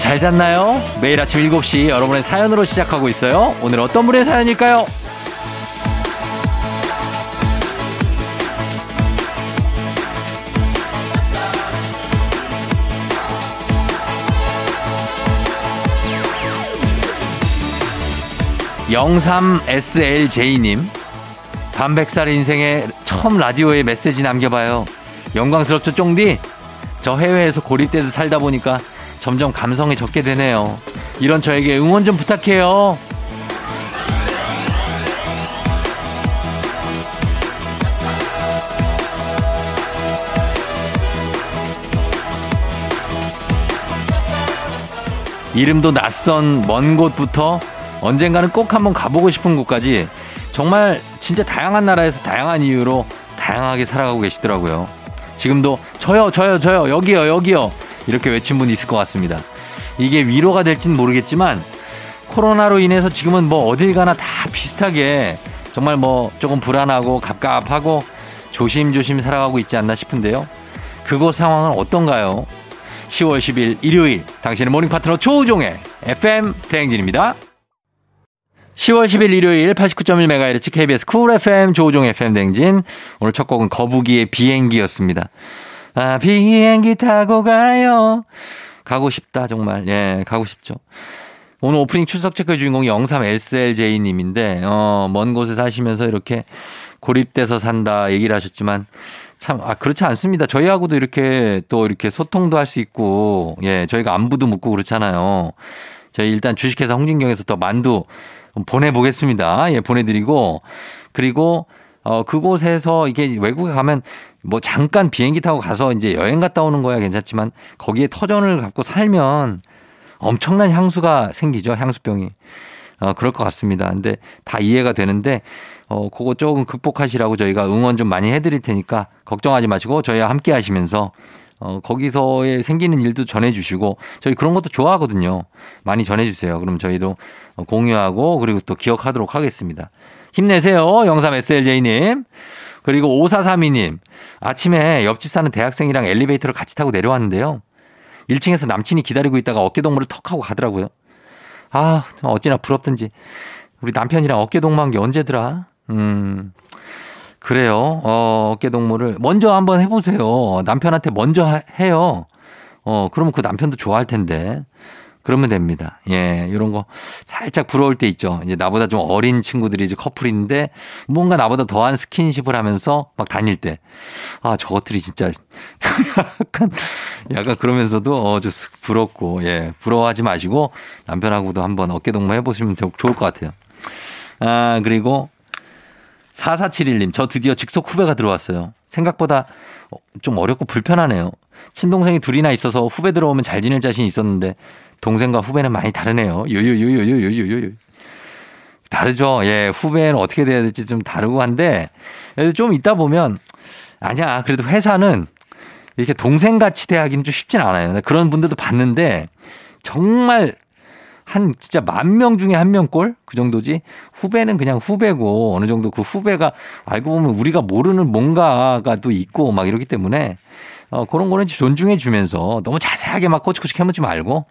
잘 잤나요? 매일 아침 7시 여러분의 사연으로 시작하고 있어요. 오늘 어떤 분의 사연일까요? 03SLJ님, 반백살 인생에 처음 라디오에 메시지 남겨봐요. 영광스럽죠 쫑디? 저 해외에서 고립돼서 살다 보니까 점점 감성에 젖게 되네요. 이런 저에게 응원 좀 부탁해요. 이름도 낯선 먼 곳부터 언젠가는 꼭 한번 가보고 싶은 곳까지 정말 진짜 다양한 나라에서 다양한 이유로 다양하게 살아가고 계시더라고요. 지금도 저요 여기요 이렇게 외친 분이 있을 것 같습니다. 이게 위로가 될진 모르겠지만 코로나로 인해서 지금은 뭐 어딜 가나 다 비슷하게 정말 뭐 조금 불안하고 갑갑하고 조심조심 살아가고 있지 않나 싶은데요. 그곳 상황은 어떤가요? 10월 10일 일요일 당신의 모닝 파트너 조우종의 FM 대행진입니다. 10월 10일 일요일 89.1MHz KBS 쿨 FM 조우종 FM 댕진. 오늘 첫 곡은 거북이의 비행기였습니다. 아, 비행기 타고 가요. 가고 싶다 정말. 예, 가고 싶죠. 오늘 오프닝 출석 체크의 주인공이 03SLJ님인데 먼 곳에 사시면서 이렇게 고립돼서 산다 얘기를 하셨지만 참 그렇지 않습니다. 저희하고도 이렇게 또 이렇게 소통도 할 수 있고 예, 저희가 안부도 묻고 그렇잖아요. 저희 일단 주식회사 홍진경에서 더 만두 보내보겠습니다. 예, 보내드리고. 그리고, 그곳에서 이게 외국에 가면 뭐 잠깐 비행기 타고 가서 이제 여행 갔다 오는 거야 괜찮지만 거기에 터전을 갖고 살면 엄청난 향수가 생기죠. 향수병이. 그럴 것 같습니다. 근데 다 이해가 되는데, 그거 조금 극복하시라고 저희가 응원 좀 많이 해드릴 테니까 걱정하지 마시고 저희와 함께 하시면서 거기서의 생기는 일도 전해주시고 저희 그런 것도 좋아하거든요. 많이 전해주세요. 그럼 저희도 공유하고 그리고 또 기억하도록 하겠습니다. 힘내세요. 03SLJ님. 그리고 5432님. 아침에 옆집 사는 대학생이랑 엘리베이터를 같이 타고 내려왔는데요. 1층에서 남친이 기다리고 있다가 어깨동무를 턱 하고 가더라고요. 아, 어찌나 부럽든지. 우리 남편이랑 어깨동무한 게 언제더라? 그래요. 어깨동무를 먼저 한번 해보세요. 남편한테 먼저 해요. 그러면 그 남편도 좋아할 텐데. 그러면 됩니다. 예, 이런 거 살짝 부러울 때 있죠. 이제 나보다 좀 어린 친구들이 이제 커플인데 뭔가 나보다 더한 스킨십을 하면서 막 다닐 때. 아, 저것들이 진짜 약간 그러면서도 좀 부럽고, 예, 부러워하지 마시고 남편하고도 한번 어깨동무 해보시면 좋을 것 같아요. 아, 그리고 4471님, 저 드디어 직속 후배가 들어왔어요. 생각보다 좀 어렵고 불편하네요. 친동생이 둘이나 있어서 후배 들어오면 잘 지낼 자신 있었는데 동생과 후배는 많이 다르네요. 요요요요요요요. 다르죠. 예, 후배는 어떻게 돼야 될지 좀 다르고 한데 그래도 좀 있다 보면 아니야. 그래도 회사는 이렇게 동생같이 대하기는 좀 쉽진 않아요. 그런 분들도 봤는데 정말 한 진짜 10,000명 중에 1명꼴? 그 정도지? 후배는 그냥 후배고 어느 정도 그 후배가 알고 보면 우리가 모르는 뭔가가 또 있고 막 이러기 때문에 그런 거는 존중해 주면서 너무 자세하게 막 꼬치꼬치 캐묻지 말고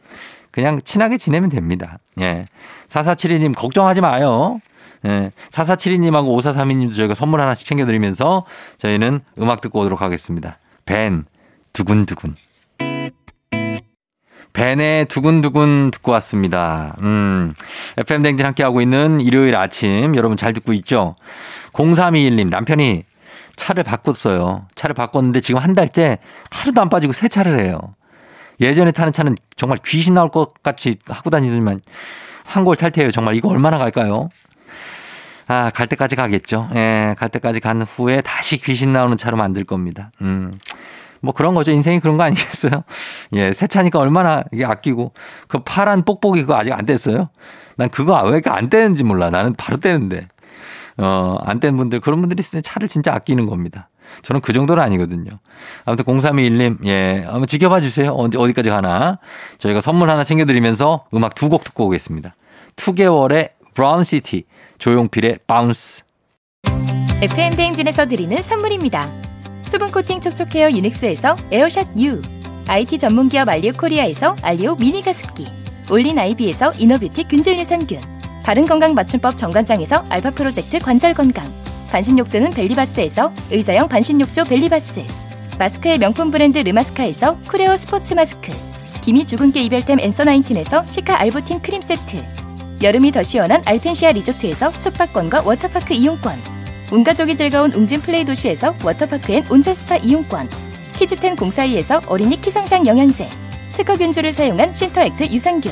그냥 친하게 지내면 됩니다. 예. 4472님 걱정하지 마요. 예. 4472님하고 5432님도 저희가 선물 하나씩 챙겨드리면서 저희는 음악 듣고 오도록 하겠습니다. 벤 두근두근. 벤의 두근두근 듣고 왔습니다. FM 댕진 함께하고 있는 일요일 아침 여러분 잘 듣고 있죠? 0321님 남편이 차를 바꿨어요. 차를 바꿨는데 지금 한 달째 하루도 안 빠지고 새 차를 해요. 예전에 타는 차는 정말 귀신 나올 것 같이 하고 다니더니만 환골 탈태예요. 정말 이거 얼마나 갈까요? 아, 갈 때까지 가겠죠. 예, 갈 때까지 간 후에 다시 귀신 나오는 차로 만들 겁니다. 뭐 그런 거죠. 인생이 그런 거 아니겠어요? 예, 새 차니까 얼마나 이게 아끼고 그 파란 뽁뽁이 그거 아직 안 뗐어요? 난 그거 왜 이렇게 안 떼는지 몰라. 나는 바로 떼는데. 안 뗀 분들 그런 분들이 차를 진짜 아끼는 겁니다. 저는 그 정도는 아니거든요. 아무튼 0321님 예, 한번 지켜봐 주세요. 언제 어디까지 가나. 저희가 선물 하나 챙겨드리면서 음악 2곡 듣고 오겠습니다. 2개월의 브라운 시티, 조용필의 바운스. FM 대행진에서 드리는 선물입니다. 수분코팅 촉촉헤어 유닉스에서 에어샷 U, IT 전문기업 알리오코리아에서 알리오 미니가습기, 올린아이비에서 이너뷰티 균질유산균, 바른건강맞춤법 정관장에서 알파프로젝트 관절건강, 반신욕조는 벨리바스에서 의자형 반신욕조 벨리바스, 마스크의 명품 브랜드 르마스카에서 쿠레오 스포츠 마스크, 기미 주근깨 이별템 엔서나인틴에서 시카 알부틴 크림 세트, 여름이 더 시원한 알펜시아 리조트에서 숙박권과 워터파크 이용권, 온가족이 즐거운 웅진플레이 도시에서 워터파크 앤 온천스파 이용권, 키즈텐 공사이에서 어린이 키성장 영양제, 특허균주를 사용한 신터액트 유산균,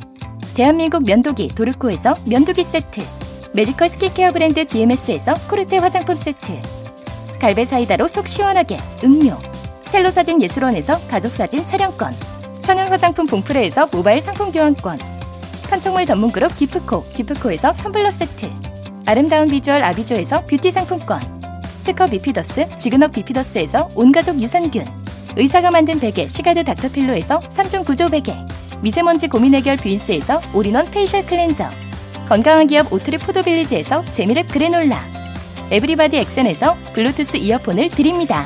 대한민국 면도기 도르코에서 면도기 세트, 메디컬 스킨케어 브랜드 DMS에서 코르테 화장품 세트, 갈배 사이다로 속 시원하게 음료, 첼로 사진 예술원에서 가족사진 촬영권, 천연 화장품 봉프레에서 모바일 상품 교환권, 판촉물 전문 그룹 기프코, 기프코에서 텀블러 세트, 아름다운 비주얼 아비조에서 뷰티 상품권, 특허 비피더스, 지그너 비피더스에서 온가족 유산균, 의사가 만든 베개 시가드 닥터필로에서 3중 구조 베개, 미세먼지 고민 해결 뷰인스에서 올인원 페이셜 클렌저, 건강한 기업 오트리 포도빌리지에서 재미랩 그래놀라, 에브리바디 엑센에서 블루투스 이어폰을 드립니다.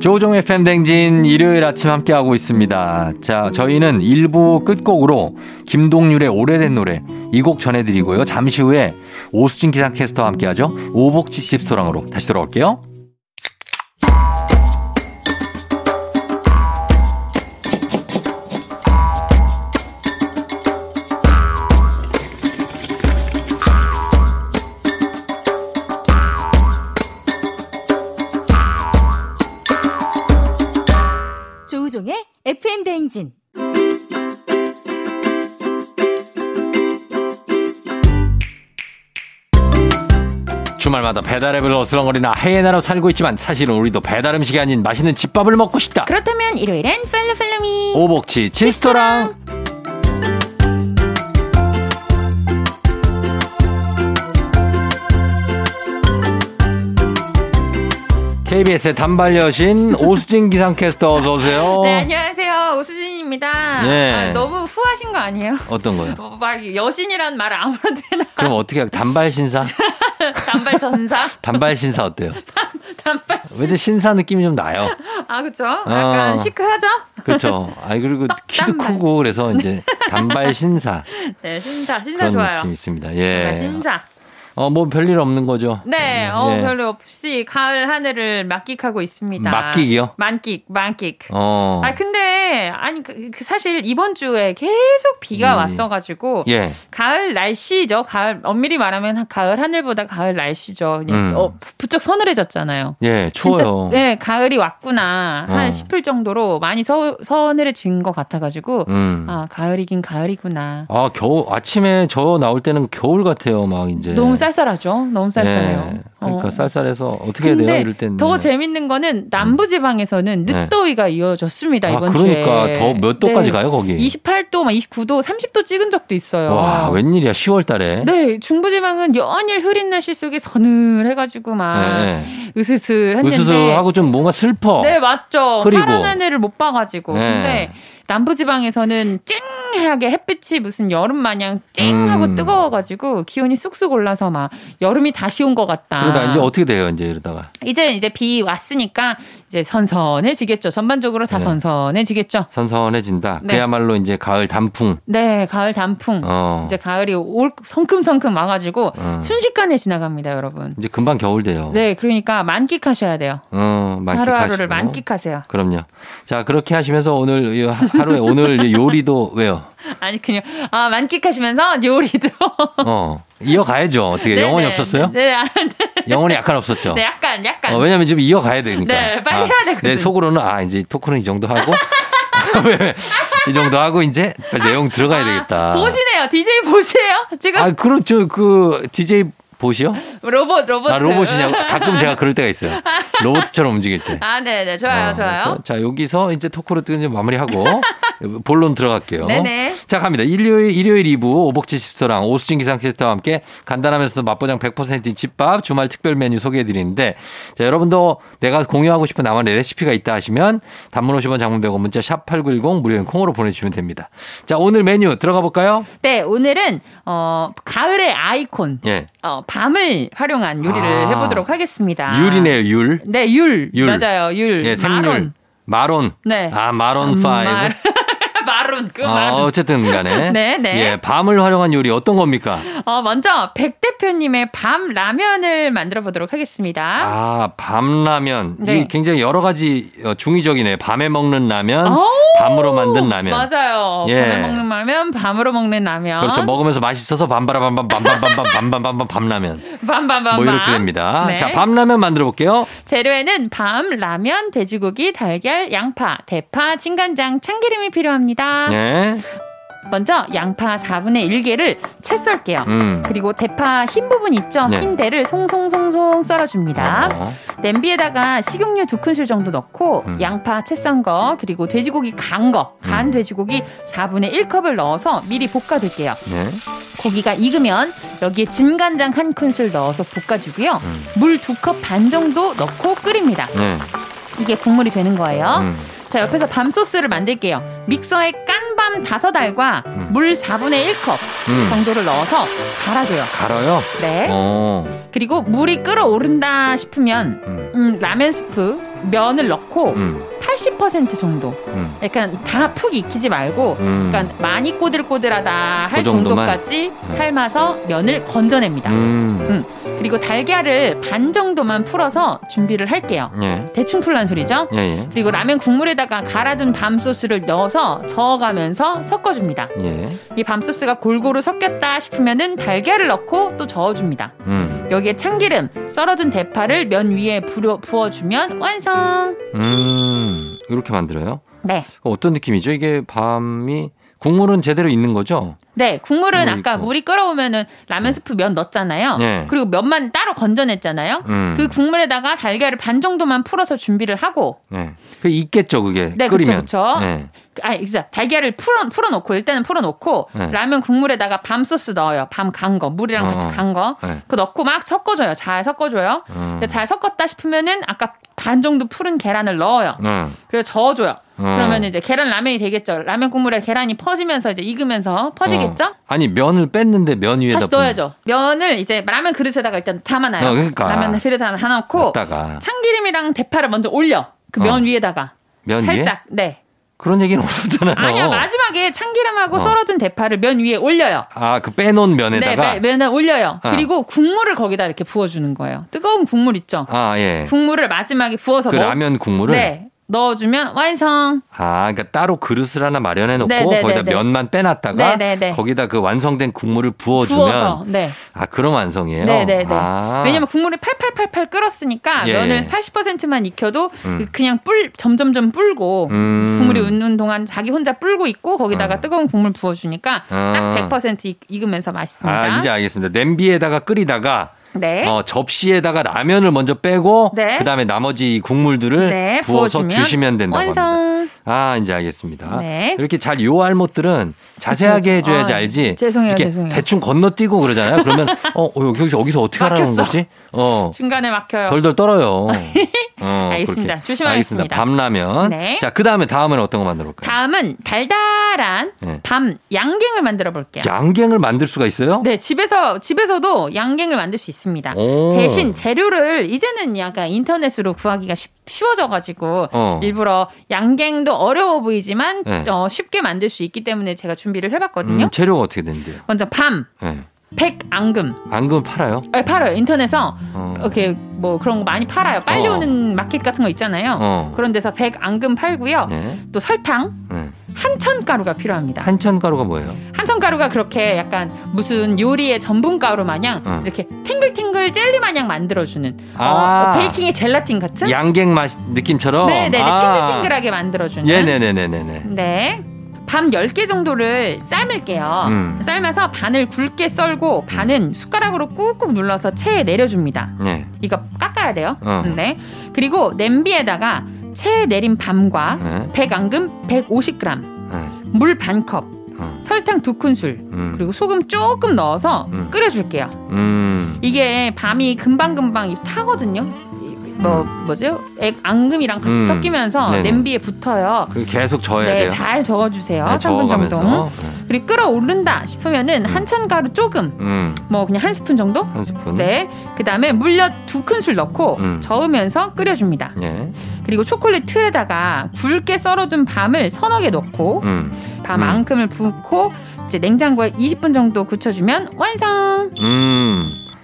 조우종 FM 댕진 일요일 아침 함께하고 있습니다. 자, 저희는 1부 끝곡으로 김동률의 오래된 노래 이 곡 전해드리고요. 잠시 후에 오수진 기상캐스터와 함께하죠. 오복지 칩스토랑으로 다시 돌아올게요. FM 대행진. 주말마다 배달앱을 어슬렁거리나 해외 나라로 살고 있지만 사실은 우리도 배달 음식이 아닌 맛있는 집밥을 먹고 싶다. 그렇다면 일요일엔 팔로미 오복치 칩스토랑. KBS의 단발여신 오수진 기상캐스터 어서 오세요. 네, 안녕하세요. 오수진입니다. 네. 아, 너무 후하신 거 아니에요? 어떤 거요? 막 여신이란 말 아무한테나. 그럼 어떻게 할까요? 단발신사? 단발전사? 단발신사 어때요? 단발신사. 왠지 신사 느낌이 좀 나요. 아, 그렇죠? 약간 시크하죠? 그렇죠. 아, 그리고 키도 크고 그래서 이제 단발신사. 네, 신사 그런 좋아요. 느낌 있습니다. 예. 신사. 뭐 별일 없는 거죠? 네, 예. 별일 없이 가을 하늘을 만끽하고 있습니다. 만끽이요? 만끽. 아 근데 사실 이번 주에 계속 비가 왔어가지고 예. 가을 날씨죠. 가을 엄밀히 말하면 가을 하늘보다 가을 날씨죠. 부쩍 서늘해졌잖아요. 예, 추워요. 진짜, 예, 가을이 왔구나 한 싶을 정도로 많이 서늘해진 것 같아가지고 아 가을이긴 가을이구나. 아 겨울 아침에 저 나올 때는 겨울 같아요, 막 이제. 너무 쌀쌀하죠. 너무 쌀쌀해요. 네, 그러니까 쌀쌀해서 어떻게 해야 돼요? 이럴 때는. 더 재밌는 거는 남부지방에서는 늦더위가 네. 이어졌습니다. 아, 이번 그러니까 주에. 그러니까 더 몇 도까지 네. 가요 거기? 28도, 막 29도, 30도 찍은 적도 있어요. 와 웬일이야 10월 달에. 네. 중부지방은 연일 흐린 날씨 속에 서늘해가지고 막 네. 으스스했는데. 으스스하고 좀 뭔가 슬퍼. 네 맞죠. 그리고. 파란 하늘을 못 봐가지고. 네. 근데 남부지방에서는 쨍하게 햇빛이 무슨 여름 마냥 쨍하고 뜨거워가지고 기온이 쑥쑥 올라서 막 여름이 다시 온 것 같다. 그러다 이제 어떻게 돼요 이제 이러다가? 이제 비 왔으니까 이제 선선해지겠죠. 전반적으로 다 네. 선선해지겠죠. 선선해진다. 네. 그야말로 이제 가을 단풍. 네, 가을 단풍. 이제 가을이 성큼성큼 와가지고 순식간에 지나갑니다, 여러분. 이제 금방 겨울 돼요. 네, 그러니까 만끽하셔야 돼요. 하루하루를 만끽하세요. 그럼요. 자, 그렇게 하시면서 오늘 하루에 오늘 요리도 왜요? 아니 그냥 만끽하시면서 요리도 이어가야죠. 어떻게 네네. 영혼이 없었어요? 네, 영혼이 약간 없었죠. 네, 약간. 왜냐면 지금 이어가야 되니까. 네, 빨리 해야 되거든요. 네, 속으로는 이제 토크는 이 정도 하고. 이 정도 하고 이제 내용 들어가야 되겠다. 보시네요, DJ 보세요 지금. 아, 그렇죠. 그 DJ 보시요? 로봇. 아, 로봇이냐고? 가끔 제가 그럴 때가 있어요. 로봇처럼 움직일 때. 아, 네네. 좋아요. 자, 여기서 이제 토크로 이제 마무리하고 본론 들어갈게요. 네네. 자, 갑니다. 일요일 2부 오복지 집서랑 오수진 기상캐스터와 함께 간단하면서도 맛보장 100%인 집밥 주말 특별 메뉴 소개해드리는데, 자, 여러분도 내가 공유하고 싶은 나만의 레시피가 있다 하시면 단문 50원 장문 100원 문자 샵 8910 무료인 콩으로 보내주시면 됩니다. 자, 오늘 메뉴 들어가 볼까요? 네, 오늘은 가을의 아이콘. 예. 밤을 활용한 요리를 해보도록 하겠습니다. 율이네요, 율. 네, 율. 맞아요, 율. 예, 생율. 마론. 네. 아, 마론 5. 마론. 어쨌든 간에. 네. 예, 밤을 활용한 요리 어떤 겁니까? 먼저 백 대표님의 밤 라면을 만들어 보도록 하겠습니다. 아, 밤 라면. 네. 굉장히 여러 가지 중의적이네요. 밤에 먹는 라면, 밤으로 만든 라면. 맞아요. 예. 밤에 먹는 라면, 밤으로 먹는 라면. 그렇죠. 먹으면서 맛있어서 밤라면. 뭐 이렇게 됩니다. 네. 자, 밤 라면 만들어 볼게요. 재료에는 밤, 라면, 돼지고기, 달걀, 양파, 대파, 진간장, 참기름이 필요합니다. 네. 먼저 양파 4분의 1개를 채 썰게요. 그리고 대파 흰 부분 있죠? 네. 흰 대를 송송송송 썰어줍니다. 냄비에다가 식용유 2큰술 정도 넣고 양파 채 썬 거 그리고 돼지고기 간 거, 간 돼지고기 4분의 1컵을 넣어서 미리 볶아둘게요. 네. 고기가 익으면 여기에 진간장 1큰술 넣어서 볶아주고요. 물 2컵 반 정도 넣고 끓입니다. 네. 이게 국물이 되는 거예요. 자, 옆에서 밤 소스를 만들게요. 믹서에 깐밤 다섯알과 물 4분의 1컵 정도를 넣어서 갈아줘요. 갈아요? 네. 오. 그리고 물이 끓어오른다 싶으면 라면 스프, 면을 넣고 80% 정도. 약간 다 푹 익히지 말고 그러니까 많이 꼬들꼬들하다 할 그 정도까지 삶아서 면을 건져냅니다. 그리고 달걀을 반 정도만 풀어서 준비를 할게요. 예. 대충 풀란 소리죠? 예. 그리고 라면 국물에다가 갈아둔 밤 소스를 넣어서 저어가면서 섞어줍니다. 예. 이 밤 소스가 골고루 섞였다 싶으면은 달걀을 넣고 또 저어줍니다. 여기에 참기름, 썰어둔 대파를 면 위에 부어주면 완성. 이렇게 만들어요? 네. 어떤 느낌이죠? 이게 밤이 국물은 제대로 있는 거죠? 네, 국물은 아까 있고. 물이 끓어오면은 라면 스프 면 넣었잖아요. 네. 그리고 면만 따로 건져냈잖아요. 그 국물에다가 달걀을 반 정도만 풀어서 준비를 하고. 네. 그 익겠죠, 그게. 네, 끓이면. 그렇죠. 네. 아, 진짜 달걀을 풀어놓고 일단은 풀어놓고 네. 라면 국물에다가 밤 소스 넣어요. 밤 간 거, 물이랑 같이 간 거. 네. 그거 넣고 막 섞어줘요. 잘 섞어줘요. 잘 섞었다 싶으면은 아까 반 정도 푸른 계란을 넣어요. 그리고 저어줘요. 그러면 이제 계란 라면이 되겠죠. 라면 국물에 계란이 퍼지면서 이제 익으면서 퍼지겠죠? 아니, 면을 뺐는데 면 위에다. 다시 넣어야죠. 면을 이제 라면 그릇에다가 일단 담아놔요. 그러니까. 라면 그릇 하나 넣고. 넣다가. 참기름이랑 대파를 먼저 올려. 그 면 위에다가. 면 살짝, 위에? 살짝. 네. 그런 얘기는 없었잖아요. 아니야, 마지막에 참기름하고 썰어둔 대파를 면 위에 올려요. 아, 그 빼놓은 면에다가? 네, 면에 올려요. 그리고 국물을 거기다 이렇게 부어주는 거예요. 뜨거운 국물 있죠? 아, 예. 국물을 마지막에 부어서. 그 라면 국물을? 네. 넣어주면 완성. 아, 그러니까 따로 그릇을 하나 마련해놓고 네네네네. 거기다 면만 빼놨다가 네네네. 거기다 그 완성된 국물을 부어주면 네. 아, 그럼 완성이에요? 네네네. 아. 왜냐면 국물이 팔팔팔팔 끓었으니까 예. 면을 80%만 익혀도 그냥 점점점 불고 국물이 웃는 동안 자기 혼자 불고 있고 거기다가 뜨거운 국물 부어주니까 딱 100% 익으면서 맛있습니다. 아, 이제 알겠습니다. 냄비에다가 끓이다가 네. 접시에다가 라면을 먼저 빼고 네. 그다음에 나머지 국물들을 네. 부어서 주시면 된다고 완성. 합니다. 아, 이제 알겠습니다. 네. 이렇게 잘 요할 못들은 자세하게 해줘야지 알지. 죄송해요. 대충 건너뛰고 그러잖아요. 그러면 여기서 어떻게 하라는 거지? 중간에 막혀요. 덜덜 떨어요. 알겠습니다. 그렇게. 조심하겠습니다. 알겠습니다. 밤라면. 네. 자, 그다음에 다음은 어떤 거 만들어볼까요? 다음은 달달한 밤 양갱을 만들어 볼게요. 양갱을 만들 수가 있어요? 네, 집에서도 양갱을 만들 수 있습니다. 오. 대신 재료를 이제는 약간 인터넷으로 구하기가 쉬워져가지고 일부러 양갱도 어려워 보이지만 네. 쉽게 만들 수 있기 때문에 제가 준비를 해봤거든요. 재료가 어떻게 되는데요? 먼저 밤. 네. 백앙금. 앙금 팔아요? 네, 팔아요. 인터넷에서 이렇게 뭐 그런 거 많이 팔아요. 빨리 오는 마켓 같은 거 있잖아요. 그런 데서 백앙금 팔고요. 네. 또 설탕. 네. 한천가루가 필요합니다. 한천가루가 뭐예요? 한천가루가 그렇게 약간 무슨 요리의 전분가루 마냥 이렇게 탱글탱글 젤리 마냥 만들어주는 베이킹의 젤라틴 같은? 양갱 맛 느낌처럼? 네네네. 탱글탱글하게 만들어주는. 네네네네네. 네. 밤 10개 정도를 삶을게요. 삶아서 반을 굵게 썰고 반은 숟가락으로 꾹꾹 눌러서 체에 내려줍니다. 네. 이거 깎아야 돼요. 네. 그리고 냄비에다가 체에 내린 밤과 백안금 150g, 물 반 컵, 설탕 2큰술, 그리고 소금 조금 넣어서 끓여줄게요. 이게 밤이 금방금방 타거든요. 뭐죠? 앙금이랑 같이 섞이면서 네네. 냄비에 붙어요. 계속 저어야 돼요. 잘 저어주세요. 네, 3분 정도. 그리고 끓어오른다 싶으면은 한천가루 조금, 뭐 그냥 한 스푼 정도? 한 스푼. 네. 그 다음에 물엿 2큰술 넣고 저으면서 끓여줍니다. 네. 그리고 초콜릿 틀에다가 굵게 썰어둔 밤을 서너 개 넣고 밤만큼을 붓고 이제 냉장고에 20분 정도 굳혀주면 완성.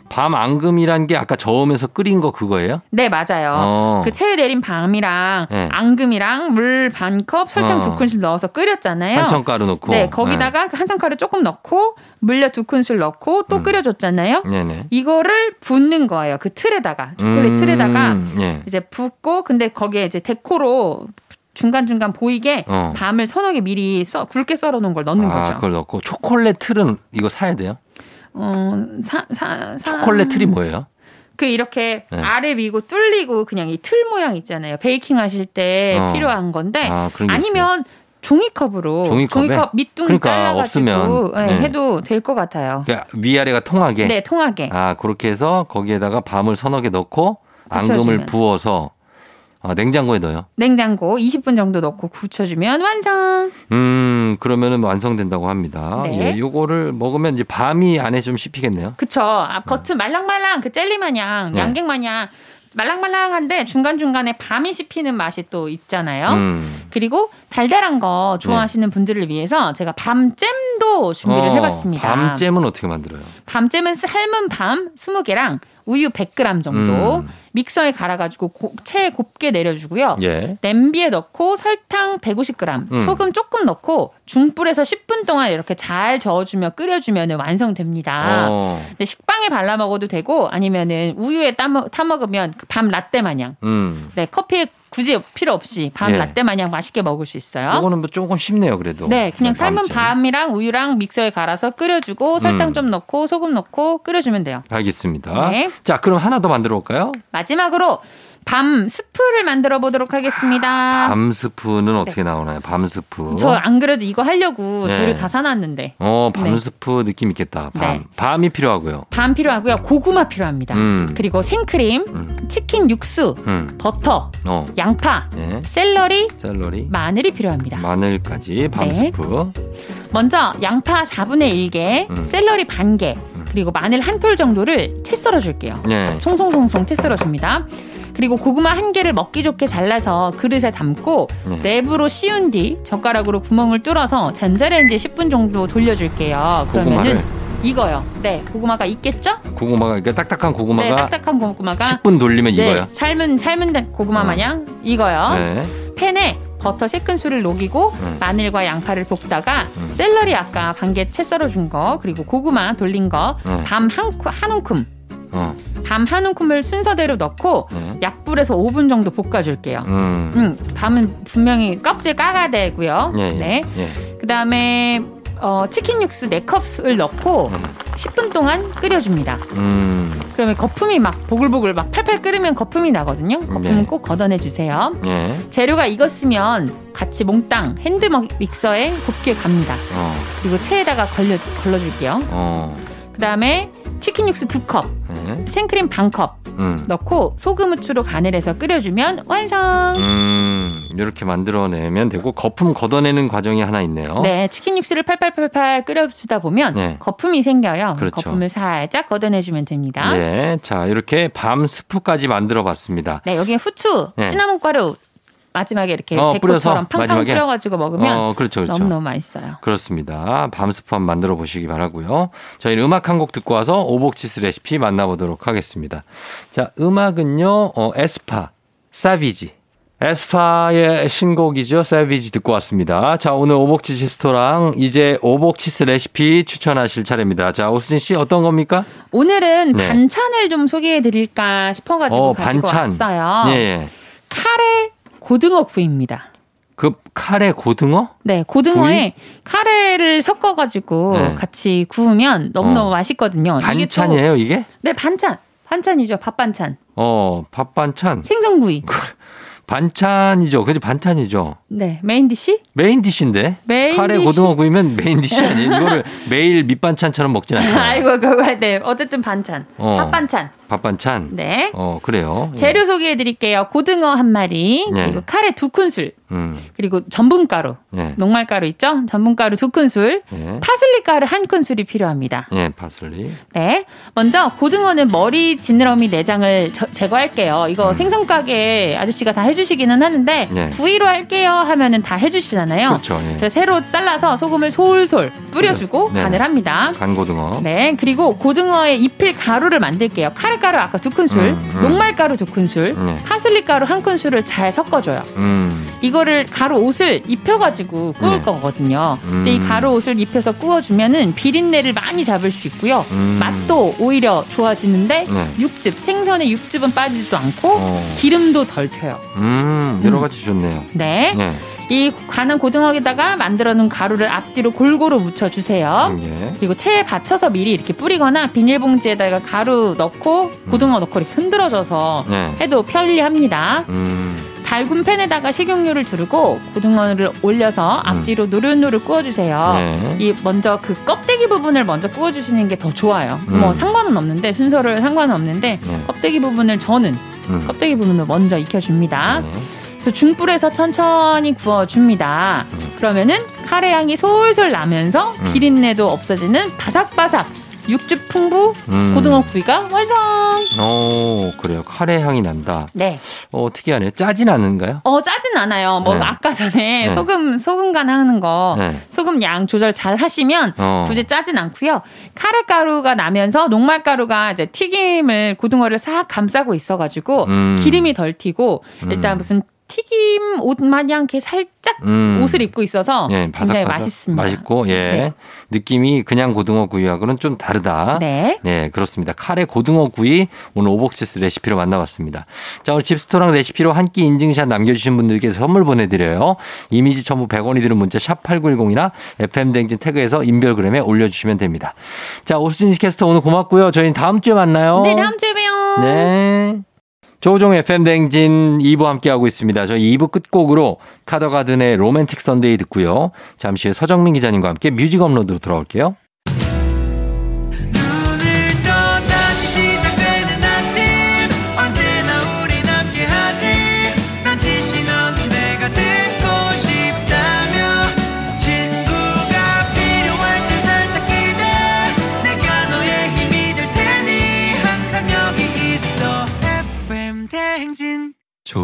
밤 앙금이란 게 아까 저으면서 끓인 거 그거예요? 네, 맞아요. 그 체에 내린 밤이랑 네. 앙금이랑 물 반 컵, 설탕 2큰술 넣어서 끓였잖아요. 한천가루 넣고. 네, 거기다가 네. 한천가루 조금 넣고 물엿 2큰술 넣고 또 끓여줬잖아요. 네네. 이거를 붓는 거예요. 그 틀에다가 초콜릿 틀에다가 네. 이제 붓고 근데 거기에 이제 데코로. 중간중간 보이게 밤을 서너 개 미리 굵게 썰어놓은 걸 넣는 거죠. 그걸 넣고 초콜릿 틀은 이거 사야 돼요? 초콜릿 틀이 뭐예요? 그 이렇게 네. 아래 위고 뚫리고 그냥 이 틀 모양 있잖아요. 베이킹 하실 때 필요한 건데 아니면 종이컵으로 종이컵 밑둥 그러니까 잘라가지고 네. 해도 될 것 같아요. 그러니까 위아래가 통하게? 네, 통하게. 아 그렇게 해서 거기에다가 밤을 서너 개 넣고 앙금을 붙여주면. 부어서 아, 냉장고에 넣어요? 냉장고 20분 정도 넣고 굳혀주면 완성. 그러면은 완성된다고 합니다. 네. 예, 요거를 먹으면 이제 밤이 안에 좀 씹히겠네요. 그쵸. 아, 겉은 말랑말랑 그 젤리 마냥 네. 양갱 마냥 말랑말랑한데 중간중간에 밤이 씹히는 맛이 또 있잖아요. 그리고 달달한 거 좋아하시는 네. 분들을 위해서 제가 밤잼도 준비를 해봤습니다. 밤잼은 어떻게 만들어요? 밤잼은 삶은 밤 20개랑 우유 100g 정도 믹서에 갈아가지고 체에 곱게 내려주고요. 예. 냄비에 넣고 설탕 150g, 소금 조금 넣고 중불에서 10분 동안 이렇게 잘 저어주며 끓여주면 완성됩니다. 근데 식빵에 발라 먹어도 되고 아니면은 우유에 타 먹으면 밤 라떼 마냥. 네, 커피에 굳이 필요 없이 밤 예. 라떼 마냥 맛있게 먹을 수 있어요. 이거는 뭐 조금 쉽네요, 그래도. 네, 그냥 삶은 밤이랑 우유랑 믹서에 갈아서 끓여주고 설탕 좀 넣고 소금 넣고 끓여주면 돼요. 알겠습니다. 네. 자, 그럼 하나 더 만들어 볼까요? 마지막으로 밤 스프를 만들어 보도록 하겠습니다. 밤 스프는 네. 어떻게 나오나요? 밤 스프. 저 안 그래도 이거 하려고 재료 네. 다 사놨는데. 밤 네. 스프 느낌 있겠다. 밤. 네. 밤이 필요하고요. 밤 필요하고요. 고구마 필요합니다. 그리고 생크림, 치킨 육수, 버터, 양파, 네. 샐러리, 마늘이 필요합니다. 마늘까지 밤 네. 스프. 먼저 양파 4분의 1개, 샐러리 반 개, 그리고 마늘 한 톨 정도를 채 썰어줄게요. 네. 송송송송 채 썰어줍니다. 그리고 고구마 한 개를 먹기 좋게 잘라서 그릇에 담고 네. 랩으로 씌운 뒤 젓가락으로 구멍을 뚫어서 전자레인지에 10분 정도 돌려줄게요. 그러면은 익어요. 네, 고구마가 익겠죠? 고구마가 이게 딱딱한 고구마가. 네, 딱딱한 고구마가 10분 돌리면 네, 익어요. 삶은 고구마 마냥 익어요. 네. 팬에 버터 3큰술을 녹이고 마늘과 양파를 볶다가 샐러리 아까 반 개 채 썰어준 거 그리고 고구마 돌린 거 밤 한 움큼. 밤 한 움큼을 순서대로 넣고 약불에서 5분 정도 볶아줄게요. 밤은 분명히 껍질 까가야 되고요. 예, 네. 예. 그다음에 치킨 육수 4컵을 넣고 10분 동안 끓여줍니다. 그러면 거품이 막 보글보글 막 팔팔 끓으면 거품이 나거든요. 거품은 네. 꼭 걷어내주세요. 네. 재료가 익었으면 같이 몽땅 핸드 믹서에 곱게 갑니다. 그리고 체에다가 걸러줄게요. 그다음에 치킨 육수 2컵, 생크림 반컵 넣고 소금 후추로 간을 해서 끓여주면 완성. 이렇게 만들어내면 되고 거품 걷어내는 과정이 하나 있네요. 네, 치킨 육수를 팔팔팔팔 끓여주다 보면 네. 거품이 생겨요. 그렇죠. 거품을 살짝 걷어내주면 됩니다. 네, 자 이렇게 밤 스프까지 만들어봤습니다. 네, 여기에 후추, 네. 시나몬 가루. 마지막에 이렇게 데코처럼 팡팡 뿌려가지고 먹으면 그렇죠. 너무너무 맛있어요. 그렇습니다. 밤스프 한번 만들어 보시기 바라고요. 저희는 음악 한 곡 듣고 와서 오복치스 레시피 만나보도록 하겠습니다. 자, 음악은요. 에스파, 사비지. 에스파의 신곡이죠. 사비지 듣고 왔습니다. 자, 오늘 오복치 칩스토랑 이제 오복치스 레시피 추천하실 차례입니다. 자, 오수진 씨 어떤 겁니까? 오늘은 네. 반찬을 좀 소개해드릴까 싶어가지고 가지고 반찬. 왔어요. 예, 예. 카레 고등어구이입니다. 그 카레 고등어? 네, 고등어에 구이? 카레를 섞어가지고 네. 같이 구우면 너무너무 맛있거든요. 반찬이에요, 이게? 네, 반찬. 반찬이죠, 밥 반찬. 밥 반찬. 생선구이. 반찬이죠, 그지? 반찬이죠. 네, 메인 디시? 메인 디시인데. 카레 고등어 구이면 메인 디시 아니에요? 이거를 매일 밑반찬처럼 먹진 않아요. 아이고, 그거 네, 어쨌든 반찬. 밥 반찬. 밥 반찬. 네. 그래요. 재료 소개해드릴게요. 고등어 한 마리, 네. 그리고 카레 2큰술, 그리고 전분가루, 네. 녹말가루 있죠? 전분가루 2큰술, 네. 파슬리 가루 1큰술이 필요합니다. 네, 파슬리. 네, 먼저 고등어는 머리, 지느러미, 내장을 제거할게요. 이거 생선 가게 아저씨가 다 해주시기는 하는데 네. 구이로 할게요 하면은 다 해주시잖아요. 그렇죠. 네. 그래서 새로 잘라서 소금을 솔솔 뿌려주고 네. 간을 합니다. 간 고등어. 네, 그리고 고등어의 잎을 가루를 만들게요. 카레 가루 아까 2큰술, 녹말가루 2큰술, 파슬리가루 1큰술을 잘 섞어줘요. 이거를 가루 옷을 입혀가지고 구울 거거든요. 근데 이 가루 옷을 입혀서 구워주면은 비린내를 많이 잡을 수 있고요. 맛도 오히려 좋아지는데 육즙, 생선의 육즙은 빠지지도 않고 기름도 덜 튀어요. 여러 가지 좋네요. 네. 네. 이 간은 고등어에다가 만들어 놓은 가루를 앞뒤로 골고루 묻혀주세요. 예. 그리고 체에 받쳐서 미리 이렇게 뿌리거나 비닐봉지에다가 가루 넣고 고등어 넣고 이렇게 흔들어줘서 네. 해도 편리합니다. 달군 팬에다가 식용유를 두르고 고등어를 올려서 앞뒤로 노릇노릇 구워주세요. 네. 이 먼저 그 껍데기 부분을 먼저 구워주시는 게 더 좋아요. 뭐 상관은 없는데 순서를 상관은 없는데 네. 껍데기 부분을 저는 껍데기 부분을 먼저 익혀줍니다. 네. 그래서 중불에서 천천히 구워줍니다. 그러면은 카레 향이 솔솔 나면서 비린내도 없어지는 바삭바삭 육즙 풍부 고등어 구이가 완성. 오, 그래요. 카레 향이 난다. 네. 특이하네요. 짜진 않은가요? 짜진 않아요. 뭐 네. 아까 전에 네. 소금간 하는 거 네. 소금 양 조절 잘 하시면 굳이 짜진 않고요. 카레 가루가 나면서 녹말 가루가 이제 튀김을 고등어를 싹 감싸고 있어가지고 기름이 덜 튀고 일단 무슨 튀김 옷 마냥 이렇게 살짝 옷을 입고 있어서 예, 굉장히 맛있습니다. 맛있고 예 네. 느낌이 그냥 고등어 구이하고는 좀 다르다. 네, 네 그렇습니다. 카레 고등어 구이 오늘 오복시스 레시피로 만나봤습니다. 자 오늘 칩스토랑 레시피로 한 끼 인증샷 남겨주신 분들께서 선물 보내드려요. 이미지 첨부 100원이 드는 문자 샵 8910이나 FM 댕진 태그에서 인별그램에 올려주시면 됩니다. 자 오수진 캐스터 오늘 고맙고요. 저희는 다음 주에 만나요. 네 다음 주에 봬요. 네. 조우종 FM 댕진 2부 함께하고 있습니다. 저희 2부 끝곡으로 카더가든의 로맨틱 선데이 듣고요. 잠시 후에 서정민 기자님과 함께 뮤직 업로드로 돌아올게요.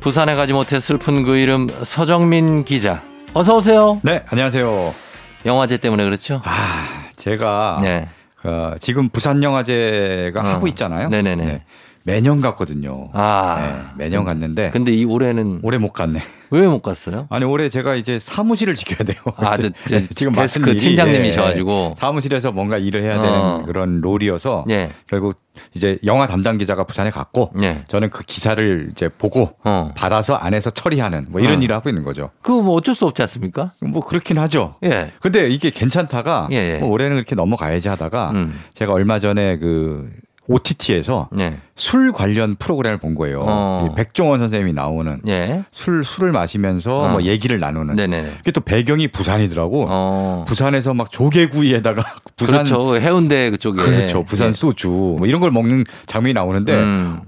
부산에 가지 못해 슬픈 그 이름 서정민 기자. 어서 오세요. 네, 안녕하세요. 영화제 때문에 그렇죠? 제가 네. 지금 부산 영화제가 하고 있잖아요. 네네네. 네. 매년 갔거든요. 네, 매년 갔는데. 근데 이 올해는 올해 못 갔네. 왜 못 갔어요? 아니 올해 제가 이제 사무실을 지켜야 돼요. 지금 맡은 일이 팀장님이셔가지고 예, 사무실에서 뭔가 일을 해야 되는 그런 롤이어서 예. 결국 이제 영화 담당 기자가 부산에 갔고 예. 저는 그 기사를 이제 보고 받아서 안에서 처리하는 뭐 이런 일을 하고 있는 거죠. 그거 뭐 어쩔 수 없지 않습니까? 뭐 그렇긴 하죠. 예. 근데 이게 괜찮다가 뭐 올해는 그렇게 넘어가야지 하다가 제가 얼마 전에 그 OTT에서 술 관련 프로그램을 본 거예요. 백종원 선생님이 나오는 예. 술을 마시면서 뭐 얘기를 나누는. 네네네. 그게 또 배경이 부산이더라고. 부산에서 막 조개구이에다가 부산 그렇죠. 해운대 그쪽에 그렇죠. 부산 소주 뭐 이런 걸 먹는 장면이 나오는데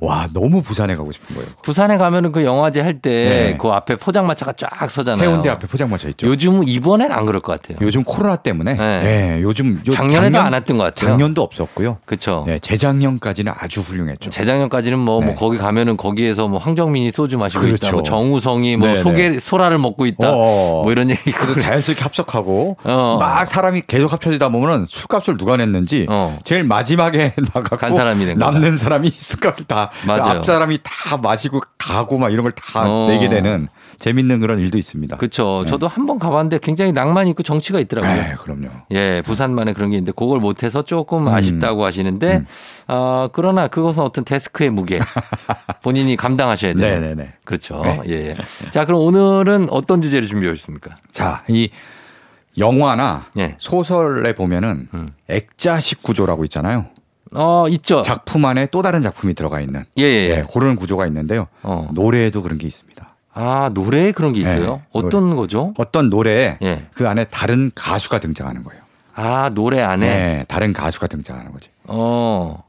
와 너무 부산에 가고 싶은 거예요. 부산에 가면은 그 영화제 할 때 그 앞에 포장마차가 쫙 서잖아요. 해운대 앞에 포장마차 있죠. 요즘 이번엔 안 그럴 것 같아요. 요즘 코로나 때문에. 네. 네. 요즘 작년에도 안 왔던 것 같아요. 작년도 없었고요. 그렇죠. 네. 재작년 재작년까지는 아주 훌륭했죠. 재작년까지는 뭐 거기 가면은 거기에서 뭐 황정민이 소주 마시고 그렇죠. 있다, 뭐 정우성이 뭐 소개 소라를 먹고 있다, 뭐 이런 얘기. 그래서 자연스럽게 합석하고 막 사람이 계속 합쳐지다 보면은 술값을 누가 냈는지 제일 마지막에 나가고 남는 사람이 술값을 다 앞 사람이 다 마시고 가고 막 이런 걸 다 내게 되는 재밌는 그런 일도 있습니다. 그렇죠. 네. 저도 한번 가봤는데 굉장히 낭만 있고 정치가 있더라고요. 네, 그럼요. 예, 부산만의 그런 게 있는데 그걸 못해서 조금 아쉽다고 하시는데 그러나 그것은 어떤 데스크의 무게 본인이 감당하셔야 돼요. 네네네. 그렇죠. 네. 예. 자, 그럼 오늘은 어떤 주제를 준비해 주셨습니까? 자, 이 영화나 소설에 보면은 액자식 구조라고 있잖아요. 있죠. 작품 안에 또 다른 작품이 들어가 있는 그런 구조가 있는데요. 노래에도 그런 게 있습니다. 아, 노래에 그런 게 있어요? 어떤 노래. 거죠? 어떤 노래에 그 안에 다른 가수가 등장하는 거예요. 아, 노래 안에? 네, 다른 가수가 등장하는 거지.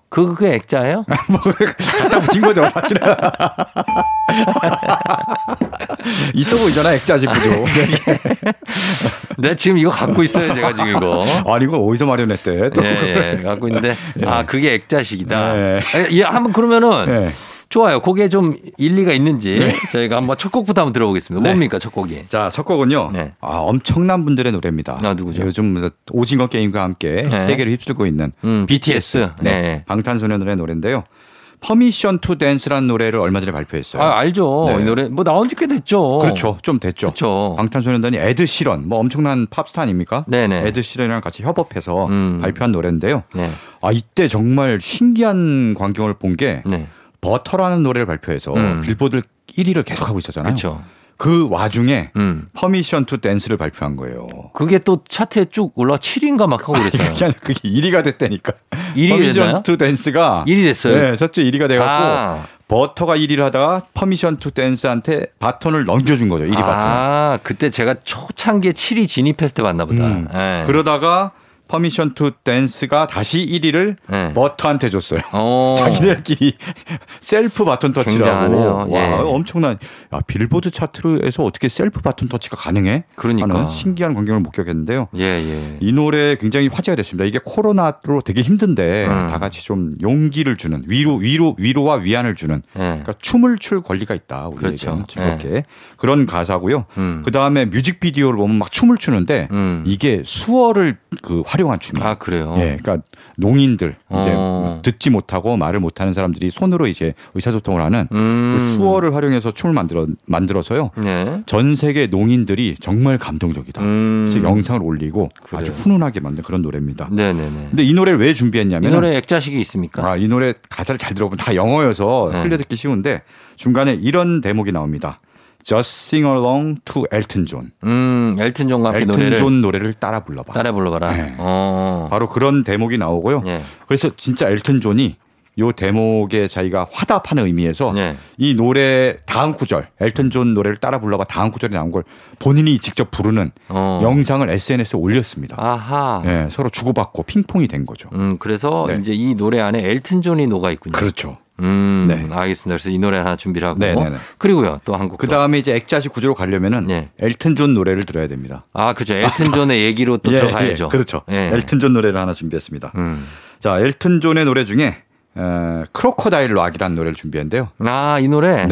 그게 액자예요? 뭐, 갖다 붙인 거죠. 있어 보이잖아, 액자식 구조. 네, 지금 이거 갖고 있어요, 제가 지금 이거. 아니, 이거 어디서 마련했대? 또 갖고 있는데. 아, 그게 액자식이다. 한번 그러면은. 좋아요. 곡에 좀 일리가 있는지 저희가 한번 첫 곡부터 한번 들어보겠습니다. 뭡니까 첫 곡이? 자, 첫 곡은요. 엄청난 분들의 노래입니다. 누구죠? 요즘 오징어 게임과 함께 세계를 휩쓸고 있는 BTS. 방탄소년단의 노래인데요. 퍼미션 투 댄스라는 노래를 얼마 전에 발표했어요. 아, 알죠. 이 노래 뭐 나온 지 꽤 됐죠. 그렇죠. 좀 됐죠. 그렇죠. 방탄소년단이 에드 시런 뭐 엄청난 팝스타 아닙니까? 네네. 에드 시런이랑 같이 협업해서 발표한 노래인데요. 아, 이때 정말 신기한 광경을 본 게 버터라는 노래를 발표해서 빌보드 1위를 계속하고 있었잖아요. 그쵸. 그 와중에 퍼미션 투 댄스를 발표한 거예요. 그게 또 차트에 쭉 올라 7위인가 막 하고 그랬잖아요. 그게 1위가 됐다니까. 1위 퍼미션 투 댄스가 1위 됐어요. 네, 첫째 1위가 돼갖고 버터가 1위를 하다가 퍼미션 투 댄스한테 바톤을 넘겨준 거죠. 1위 바톤. 아, 그때 제가 초창기에 7위 진입했을 때 봤나 보다. 그러다가 퍼미션 투 댄스가 다시 1위를 버터한테 줬어요. 자기네끼리 셀프 바톤 터치라고. 와, 엄청난. 야, 빌보드 차트에서 어떻게 셀프 바톤 터치가 가능해? 그러니까. 하는 신기한 광경을 목격했는데요. 이 노래 굉장히 화제가 됐습니다. 이게 코로나로 되게 힘든데 다 같이 좀 용기를 주는 위로와 위안을 주는. 그러니까 춤을 출 권리가 있다. 우리에게는. 그렇죠. 그런 가사고요. 그 다음에 뮤직비디오를 보면 막 춤을 추는데 이게 수어를 활용한 춤이에요. 아, 그래요? 예, 그러니까 농인들 이제 듣지 못하고 말을 못하는 사람들이 손으로 이제 의사소통을 하는 그 수어를 활용해서 춤을 만들어서요. 전 세계 농인들이 정말 감동적이다. 그래서 영상을 올리고 그래요. 아주 훈훈하게 만든 그런 노래입니다. 네네네. 근데 이 노래를 왜 준비했냐면 이 노래 액자식이 있습니까? 아, 이 노래 가사를 잘 들어보면 다 영어여서 흘려듣기 쉬운데 중간에 이런 대목이 나옵니다. Just sing along to Elton John. 엘튼 존과 함께 엘튼 존 노래를 따라 불러봐. 따라 불러봐라. 바로 그런 대목이 나오고요. 그래서 진짜 엘튼 존이 이 대목에 자기가 화답하는 의미에서 이 노래 다음 구절, 엘튼 존 노래를 따라 불러봐 다음 구절이 나온 걸 본인이 직접 부르는 영상을 SNS에 올렸습니다. 아하. 예, 서로 주고받고 핑퐁이 된 거죠. 그래서 이제 이 노래 안에 엘튼 존이 녹아 있군요. 그렇죠. 네. 알겠습니다. 그래서 이 노래 하나 준비를 하고 그리고요 또 한 곡. 그 다음에 이제 액자식 구조로 가려면은 엘튼 존 노래를 들어야 됩니다. 아, 그렇죠. 엘튼 존의 얘기로 또 들어가야죠. 그렇죠. 엘튼 존 노래를 하나 준비했습니다. 자, 엘튼 존의 노래 중에 크로커다일 락이라는 노래를 준비했는데요. 아, 이 노래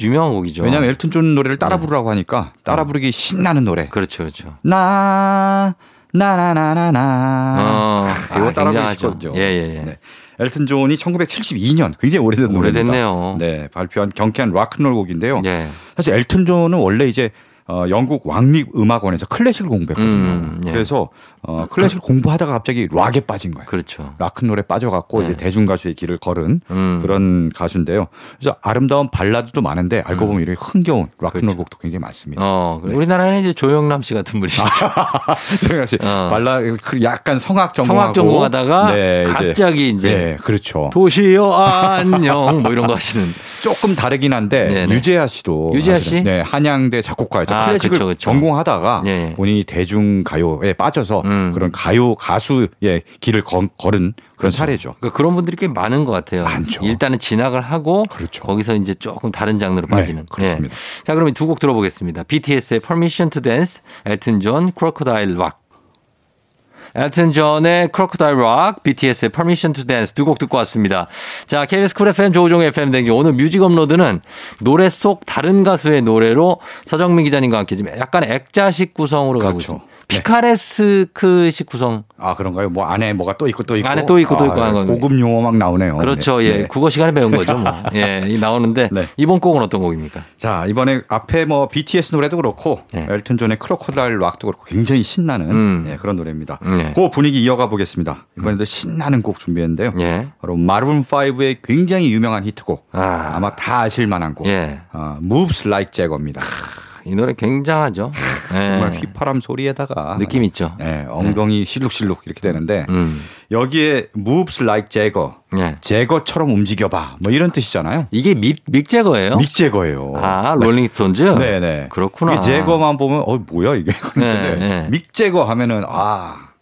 유명한 곡이죠. 왜냐하면 엘튼 존 노래를 따라 부르라고 하니까 따라 부르기 신나는 노래. 그렇죠, 그렇죠. 나나나나나. 이거 따라 부르기 쉽거든요. 네. 엘튼 존이 1972년 굉장히 오래된 노래입니다. 네, 발표한 경쾌한 락앤롤 곡인데요. 사실 엘튼 존은 원래 이제 영국 왕립음악원에서 클래식을 공부했거든요. 그래서 클래식을 공부하다가 갑자기 락에 빠진 거예요. 그렇죠. 락앤롤에 빠져갖고 이제 대중가수의 길을 걸은 그런 가수인데요. 그래서 아름다운 발라드도 많은데 알고 보면 이런 흥겨운 락앤롤 곡도 굉장히 많습니다. 우리나라에는 이제 조영남 씨 같은 분이시죠. 조영남 씨. 약간 성악 전공하다가 갑자기 이제 그렇죠. 도시여 안녕 뭐 이런 거 하시는. 조금 다르긴 한데 유재하 씨도. 유재하 씨? 네, 한양대 작곡가였죠. 클래식을 전공하다가 본인이 대중가요에 빠져서 그런 가요 가수의 길을 걸은 그런 사례죠. 그러니까 그런 분들이 꽤 많은 것 같아요. 많죠. 일단은 진학을 하고 거기서 이제 조금 다른 장르로 빠지는. 그렇습니다. 자, 그럼 두 곡 들어보겠습니다. BTS의 Permission to Dance, 엘튼 존, Crocodile Rock. 엘튼 존의 크로커다일 록, BTS의 Permission to Dance 두 곡 듣고 왔습니다. 자, KBS 쿨 FM 조우종 FM 댕지 오늘 뮤직 업로드는 노래 속 다른 가수의 노래로 서정민 기자님과 함께 지금 약간 액자식 구성으로 그렇죠. 가고 있습니다. 피카레스크식 구성. 아, 그런가요? 뭐 안에 뭐가 또 있고 또 있고. 안에 또 있고 또 있고 하는 거죠. 고급 용어 막 나오네요. 그렇죠. 네. 예. 네. 국어 시간에 배운 거죠. 뭐. 예. 나오는데 네. 이번 곡은 어떤 곡입니까? 자, 이번에 앞에 뭐 BTS 노래도 그렇고 네. 엘튼 존의 크로커다일 락도 그렇고 굉장히 신나는 예, 그런 노래입니다. 네. 그 분위기 이어가 보겠습니다. 이번에도 신나는 곡 준비했는데요. 예. 바로 마룬 5의 굉장히 유명한 히트곡. 아. 아마 다 아실 만한 곡. 예. Moves Like Jagger입니다. 이 노래 굉장하죠. 정말 예. 휘파람 소리에다가 느낌 있죠. 예, 엉덩이 예. 실룩실룩 이렇게 되는데 여기에 moves like Jagger, 예. 제거처럼 움직여봐 뭐 이런 뜻이잖아요. 이게 믹제거예요? 믹제거예요. 아 롤링스톤즈? 네. 네네. 그렇구나. 제거만 보면 뭐야 이게. 그런데 예, 예. 믹제거 하면은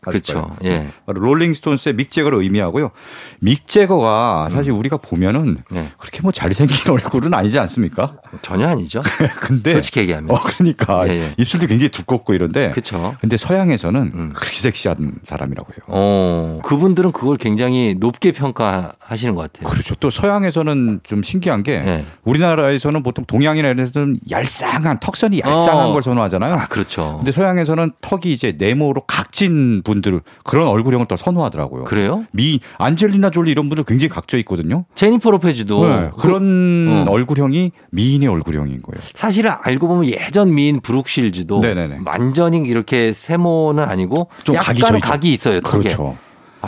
그렇죠. 예. 롤링스톤스의 믹제거를 의미하고요. 믹제거가 사실 우리가 보면은 그렇게 뭐 잘생긴 얼굴은 아니지 않습니까? 전혀 아니죠. 근데 솔직히 얘기하면. 그러니까 예, 예. 입술도 굉장히 두껍고 이런데. 그렇죠. 근데 서양에서는 그렇게 섹시한 사람이라고 해요. 그분들은 그걸 굉장히 높게 평가하시는 것 같아요. 그렇죠. 또 서양에서는 좀 신기한 게 우리나라에서는 보통 동양이나 이런 데서는 얄쌍한 턱선이 얄쌍한 걸 선호하잖아요. 아, 그렇죠. 근데 서양에서는 턱이 이제 네모로 각진 분 그런 얼굴형을 더 선호하더라고요. 그래요? 안젤리나 졸리 이런 분들 굉장히 각져 있거든요. 제니퍼 로페즈도 네, 그런 얼굴형이 미인의 얼굴형인 거예요. 사실은 알고 보면 예전 미인 브룩 실즈도 완전히 이렇게 세모는 아니고 좀 약간 각이 있어요. 턱에. 그렇죠.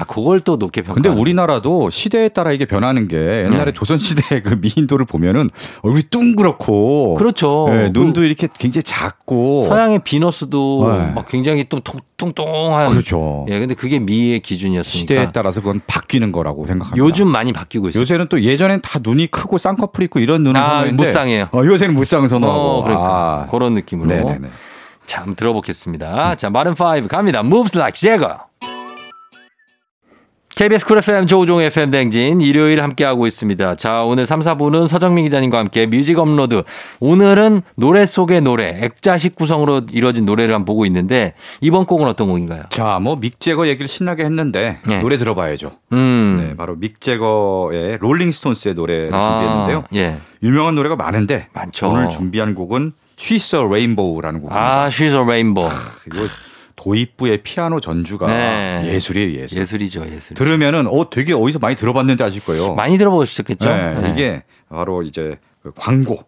그걸 또 높게 평가. 근데 우리나라도 시대에 따라 이게 변하는 게 옛날에 조선 시대의 그 미인도를 보면은 얼굴이 둥그렇고, 그렇죠. 네, 눈도 이렇게 굉장히 작고. 서양의 비너스도 막 굉장히 또 뚱뚱한. 그렇죠. 예, 근데 그게 미의 기준이었으니까. 시대에 따라서 그건 바뀌는 거라고 생각합니다. 요즘 많이 바뀌고 있어요. 요새는 또 예전엔 다 눈이 크고 쌍꺼풀 있고 이런 눈을 선호했는데 무쌍이에요. 요새는 무쌍 선호하고. 그러니까. 그런 느낌으로. 네네네. 자, 한번 들어보겠습니다. 자, 마룬 5 갑니다. Moves like Jagger. KBS 쿨 FM 조우종 FM 댕진 일요일 함께하고 있습니다. 자, 오늘 3, 4부는 서정민 기자님과 함께 뮤직 업로드. 오늘은 노래 속의 노래, 액자식 구성으로 이루어진 노래를 한번 보고 있는데 이번 곡은 어떤 곡인가요? 자, 뭐 믹제거 얘기를 신나게 했는데 노래 들어봐야죠. 네, 바로 믹제거의 롤링스톤스의 노래를 준비했는데요. 예. 유명한 노래가 많은데 많죠. 오늘 준비한 곡은 She's a Rainbow라는 곡입니다. 아, She's a Rainbow. 이거 도입부의 피아노 전주가 예술이에요. 예술이죠. 예술. 들으면은 되게 어디서 많이 들어봤는데 아실 거예요. 많이 들어보셨겠죠. 네. 이게 바로 이제 그 광고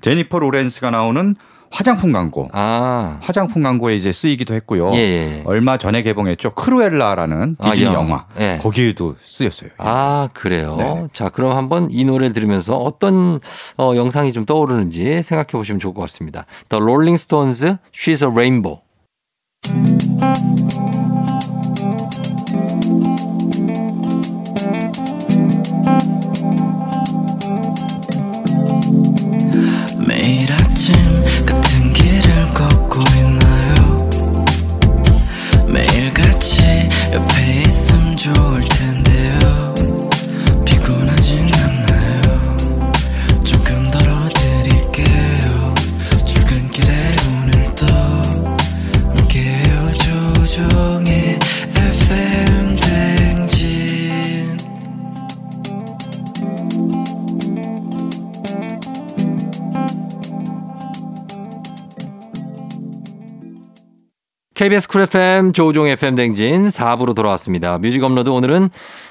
제니퍼 로렌스가 나오는 화장품 광고. 화장품 광고에 이제 쓰이기도 했고요. 예. 얼마 전에 개봉했죠. 크루엘라라는 디즈니 영화. 예. 거기에도 쓰였어요. 아, 그래요. 네. 자, 그럼 한번 이 노래를 들으면서 어떤 영상이 좀 떠오르는지 생각해 보시면 좋을 것 같습니다. The Rolling Stones, She's a Rainbow. 매일 아침 같은 길을 걷고 있나요? 매일 같이 옆에 있음 좋을 텐데요. 피곤하진 않나요? 조금 덜어드릴게요. 출근길에 오늘도 조종의 FM 댕진. KBS 쿨 FM 조우종 FM 댕진 4부로 돌아왔습니다. 뮤직 업로드 오늘은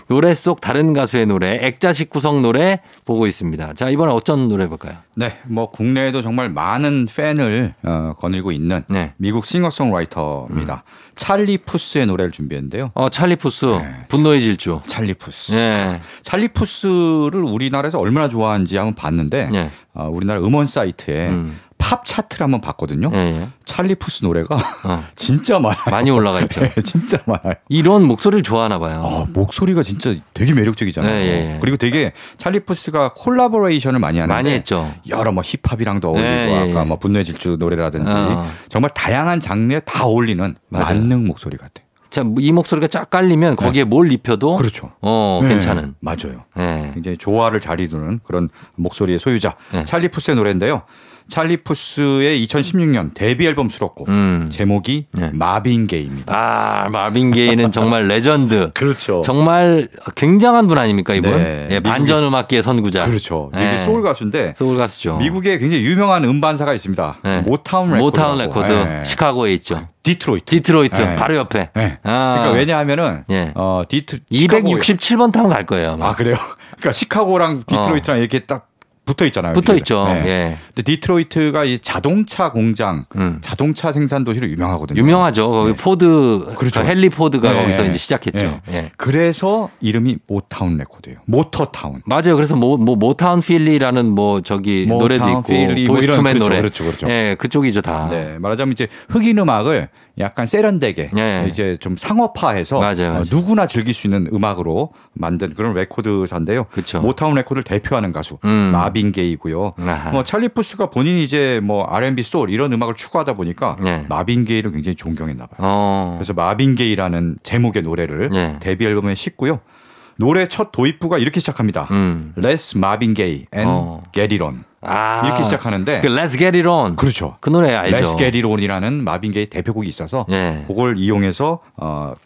노래 속 다른 가수의 노래, 액자식 구성 노래 보고 있습니다. 자, 이번에 어떤 노래 볼까요? 네, 뭐 국내에도 정말 많은 팬을 거닐고 있는 미국 싱어송라이터입니다. 찰리 푸스의 노래를 준비했는데요. 찰리 푸스, 네. 분노의 질주. 찰리 푸스. 네. 찰리 푸스를 우리나라에서 얼마나 좋아하는지 한번 봤는데 우리나라 음원 사이트에 팝 차트를 한번 봤거든요. 찰리 푸스 노래가 진짜 많아요. 많이 올라가 있죠. 네, 진짜 많아요. 이런 목소리를 좋아하나 봐요. 목소리가 진짜 되게 매력적이잖아요. 그리고 되게 찰리 푸스가 콜라보레이션을 많이 하는데 많이 했죠. 여러 뭐 힙합이랑도 어울리고 아까 뭐 분노의 질주 노래라든지 정말 다양한 장르에 다 어울리는 만능 목소리 같아요. 참, 이 목소리가 쫙 깔리면 거기에 뭘 입혀도 그렇죠. 괜찮은. 맞아요. 굉장히 조화를 잘 이루는 그런 목소리의 소유자 찰리 푸스의 노래인데요. 찰리 푸스의 2016년 데뷔 앨범 수록곡 제목이 네. 마빈 게이입니다. 아, 마빈 게이는 정말 레전드. 그렇죠. 정말 굉장한 분 아닙니까 이분? 네. 예, 반전 음악계의 선구자. 그렇죠. 미국 네. 소울 가수인데. 소울 가수죠. 미국에 굉장히 유명한 음반사가 있습니다. 네. 모타운 레코드. 네. 시카고에 있죠. 디트로이트 네. 바로 옆에. 네. 아. 그러니까 왜냐하면은 네. 디트 267번 타면 갈 거예요. 아마. 아 그래요? 그러니까 시카고랑 디트로이트랑 이렇게 딱. 붙어 있잖아요. 붙어 여기는. 있죠. 네. 예. 근데 디트로이트가 이 자동차 공장, 자동차 생산 도시로 유명하거든요. 유명하죠. 거기 네. 포드, 그렇죠. 헨리 포드가 네. 거기서 이제 시작했죠. 네. 예. 그래서 이름이 모타운 레코드예요. 모터타운. 맞아요. 그래서 모타운 필리라는 노래도 있고 필리, 보이스투맨 그렇죠, 노래. 그렇죠. 예, 그쪽이죠 다. 네, 말하자면 이제 흑인 음악을 약간 세련되게 예. 이제 좀 상업화해서 맞아요. 누구나 즐길 수 있는 음악으로 만든 그런 레코드사인데요. 그렇죠. 모타운 레코드를 대표하는 가수 마빈 게이고요. 뭐 찰리 푸스가 본인이 이제 R&B 소울 이런 음악을 추구하다 보니까 네. 마빈 게이를 굉장히 존경했나 봐요. 그래서 마빈 게이라는 제목의 노래를 네. 데뷔 앨범에 싣고요. 노래 첫 도입부가 이렇게 시작합니다. Let's Marvin Gaye and Get It On. 아, 이렇게 시작하는데. Let's Get It On. 그렇죠. 그 노래 알죠. Let's Get It On이라는 마빈 게이 대표곡이 있어서 네. 그걸 이용해서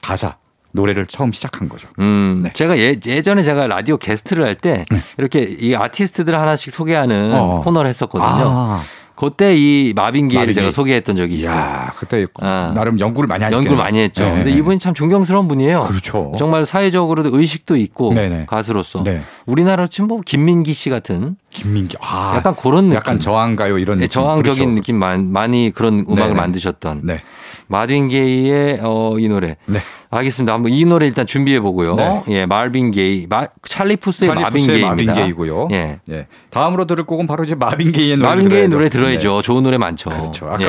가사. 노래를 처음 시작한 거죠. 네. 제가 예전에 제가 라디오 게스트를 할 때 네. 이렇게 이 아티스트들 하나씩 소개하는 코너를 했었거든요. 아. 그때 이 마빈 게이를 제가 소개했던 적이 있어요. 이야, 그때 나름 연구를 많이 하셨겠네요. 연구를 많이 했죠. 그런데 이분이 참 존경스러운 분이에요. 그렇죠. 정말 사회적으로도 의식도 있고 네네. 가수로서 네. 우리나라로 치면 김민기 씨 같은 김민기 약간 그런 느낌. 약간 저항가요 이런 느낌. 네, 저항적인 그렇죠. 느낌 많이 그런 음악을 네네. 만드셨던 네. 마빈 게이의 이 노래. 네. 알겠습니다. 한번 이 노래 일단 준비해 보고요. 네. 예, 마빈 게이, 찰리 푸스의 마빈 게이입니다. 게이고요. 예. 예. 다음으로 들을 곡은 바로 이제 마빈 게이의 노래. 마빈 게이 노래 들어야죠. 네. 좋은 노래 많죠. 그렇죠. 아까 예.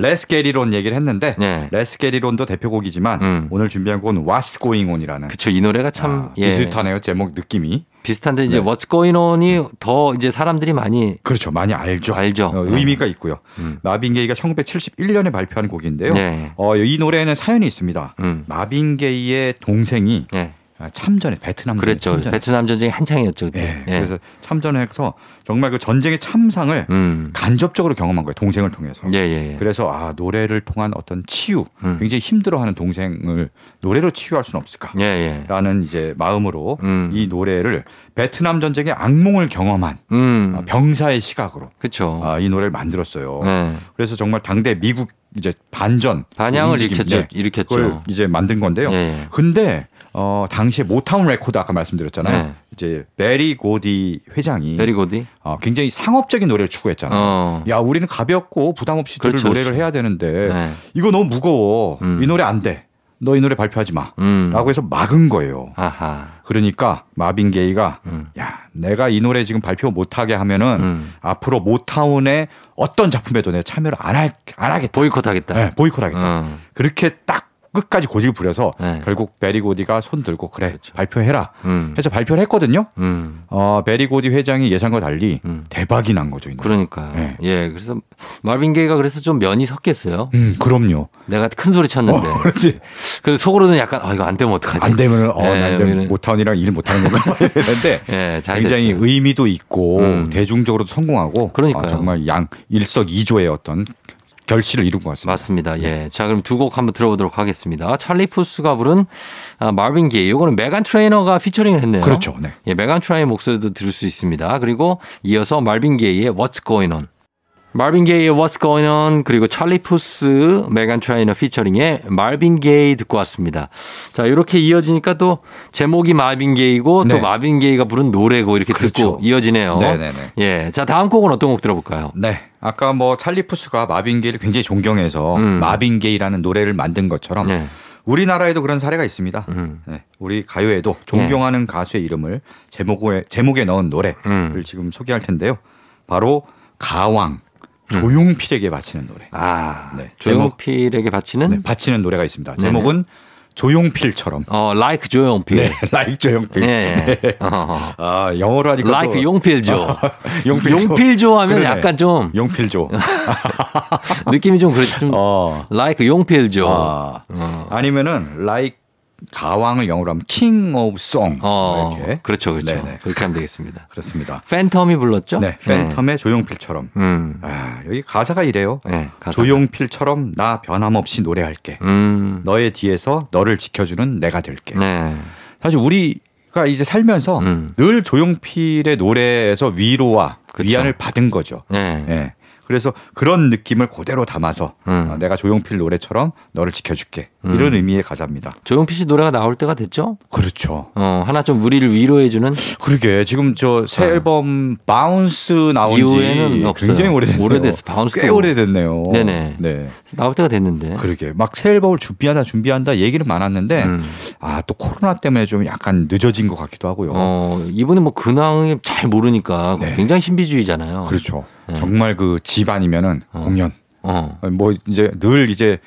Let's Get It On 얘기를 했는데 예. Let's Get It On도 대표곡이지만 오늘 준비한 곡은 What's Going On이라는. 그렇죠. 이 노래가 참 예. 비슷하네요. 제목 느낌이. 비슷한데 이제 네. What's Going On이 더 이제 사람들이 많이 그렇죠 많이 알죠 의미가 있고요. 마빈 게이가 1971년에 발표한 곡인데요. 네. 이 노래에는 사연이 있습니다. 마빈 게이의 동생이 네. 참전에 베트남 그렇죠 참전에. 베트남 전쟁이 한창이었죠. 그때. 네. 네. 그래서 참전해서 정말 그 전쟁의 참상을 간접적으로 경험한 거예요. 동생을 통해서. 예. 그래서 노래를 통한 어떤 치유, 굉장히 힘들어하는 동생을 노래로 치유할 수는 없을까라는 이제 마음으로 이 노래를 베트남 전쟁의 악몽을 경험한 병사의 시각으로 그렇죠. 이 노래를 만들었어요. 네. 그래서 정말 당대 미국 이제 반향을 일으켰죠. 그걸 이제 만든 건데요. 예. 근데 당시에 모타운 레코드 아까 말씀드렸잖아요. 네. 이제 베리 고디 회장이 굉장히 상업적인 노래를 추구했잖아요. 야, 우리는 가볍고 부담 없이 들을 그렇죠, 노래를 그렇죠. 해야 되는데 네. 이거 너무 무거워. 이 노래 안 돼. 너 이 노래 발표하지 마. 라고 해서 막은 거예요. 아하. 그러니까 마빈 게이가 야, 내가 이 노래 지금 발표 못하게 하면은 앞으로 모타운의 어떤 작품에도 내가 참여를 안 하겠다. 보이콧하겠다. 네, 보이콧하겠다. 그렇게 딱 끝까지 고집을 부려서 네. 결국 베리 고디가 손 들고 그래 그렇죠. 발표해라 해서 발표를 했거든요. 베리 고디 회장이 예상과 달리 대박이 난 거죠. 그러니까 네. 예, 그래서 마빈 게이가 그래서 좀 면이 섰겠어요. 그럼요. 내가 큰 소리 쳤는데. 그렇지. 그래서 속으로는 약간 이거 안 되면 어떡하지? 안 되면 나 이제 모타운이랑 일 못하는 건가 이랬는데 예, 굉장히 됐어요. 의미도 있고 대중적으로도 성공하고 그러니까요. 정말 일석이조의 어떤 결실을 이룬 것 같습니다. 맞습니다. 예. 자, 그럼 두 곡 한번 들어보도록 하겠습니다. 찰리 푸스가 부른 마빈 게이. 요거는 메간 트레이너가 피처링을 했네요. 그렇죠. 네. 예, 메간 트레이너 목소리도 들을 수 있습니다. 그리고 이어서 마빈 게이의 What's Going On. 마빈 게이의 What's Going On 그리고 찰리 푸스, 메간 트레이너 피처링의 마빈 게이 듣고 왔습니다. 자, 이렇게 이어지니까 또 제목이 마빈 게이고 네. 또 마빈 게이가 부른 노래고 이렇게 그렇죠. 듣고 이어지네요. 네네네. 예, 자 다음 곡은 어떤 곡 들어볼까요? 네, 아까 찰리 푸스가 마빈 게이를 굉장히 존경해서 마빈 게이라는 노래를 만든 것처럼. 네. 우리나라에도 그런 사례가 있습니다. 네, 우리 가요에도 존경하는 가수의 이름을 제목에 넣은 노래를 지금 소개할 텐데요. 바로 가왕. 조용필에게 바치는 노래. 아, 네. 조용필에게 바치는? 네, 바치는 노래가 있습니다. 제목은 네네. 조용필처럼. Like 조용필. 네, like 조용필. 네. 영어로 하니까 like 용필조. 용필조 하면 그러네. 약간 좀 용필조. 느낌이 좀 like 용필조. 아니면은 like 가왕을 영어로 하면 킹 오브 송. 이렇게. 그렇죠. 그렇죠. 네네. 그렇게 하면 되겠습니다. 그렇습니다. 팬텀이 불렀죠? 네. 팬텀의 조용필처럼. 아, 여기 가사가 이래요. 네, 가사가. 조용필처럼 나 변함없이 노래할게. 너의 뒤에서 너를 지켜주는 내가 될게. 네. 사실 우리가 이제 살면서 늘 조용필의 노래에서 위로와 그쵸. 위안을 받은 거죠. 네. 네. 그래서 그런 느낌을 그대로 담아서 내가 조용필 노래처럼 너를 지켜줄게. 이런 의미의 가사입니다. 조용필 씨 노래가 나올 때가 됐죠? 그렇죠. 하나 좀 우리를 위로해주는. 그러게 지금 저 새 앨범 바운스 나온 지 굉장히 오래됐어요. 오래됐어. 바운스 꽤 오래됐네요. 네네. 네. 나올 때가 됐는데. 그러게 막 새 앨범을 준비한다 얘기는 많았는데 아, 또 코로나 때문에 좀 약간 늦어진 것 같기도 하고요. 이분은 뭐 근황을 잘 모르니까 네. 굉장히 신비주의잖아요. 그렇죠. 정말 그 집안이면은 공연. 뭐 이제 늘 이제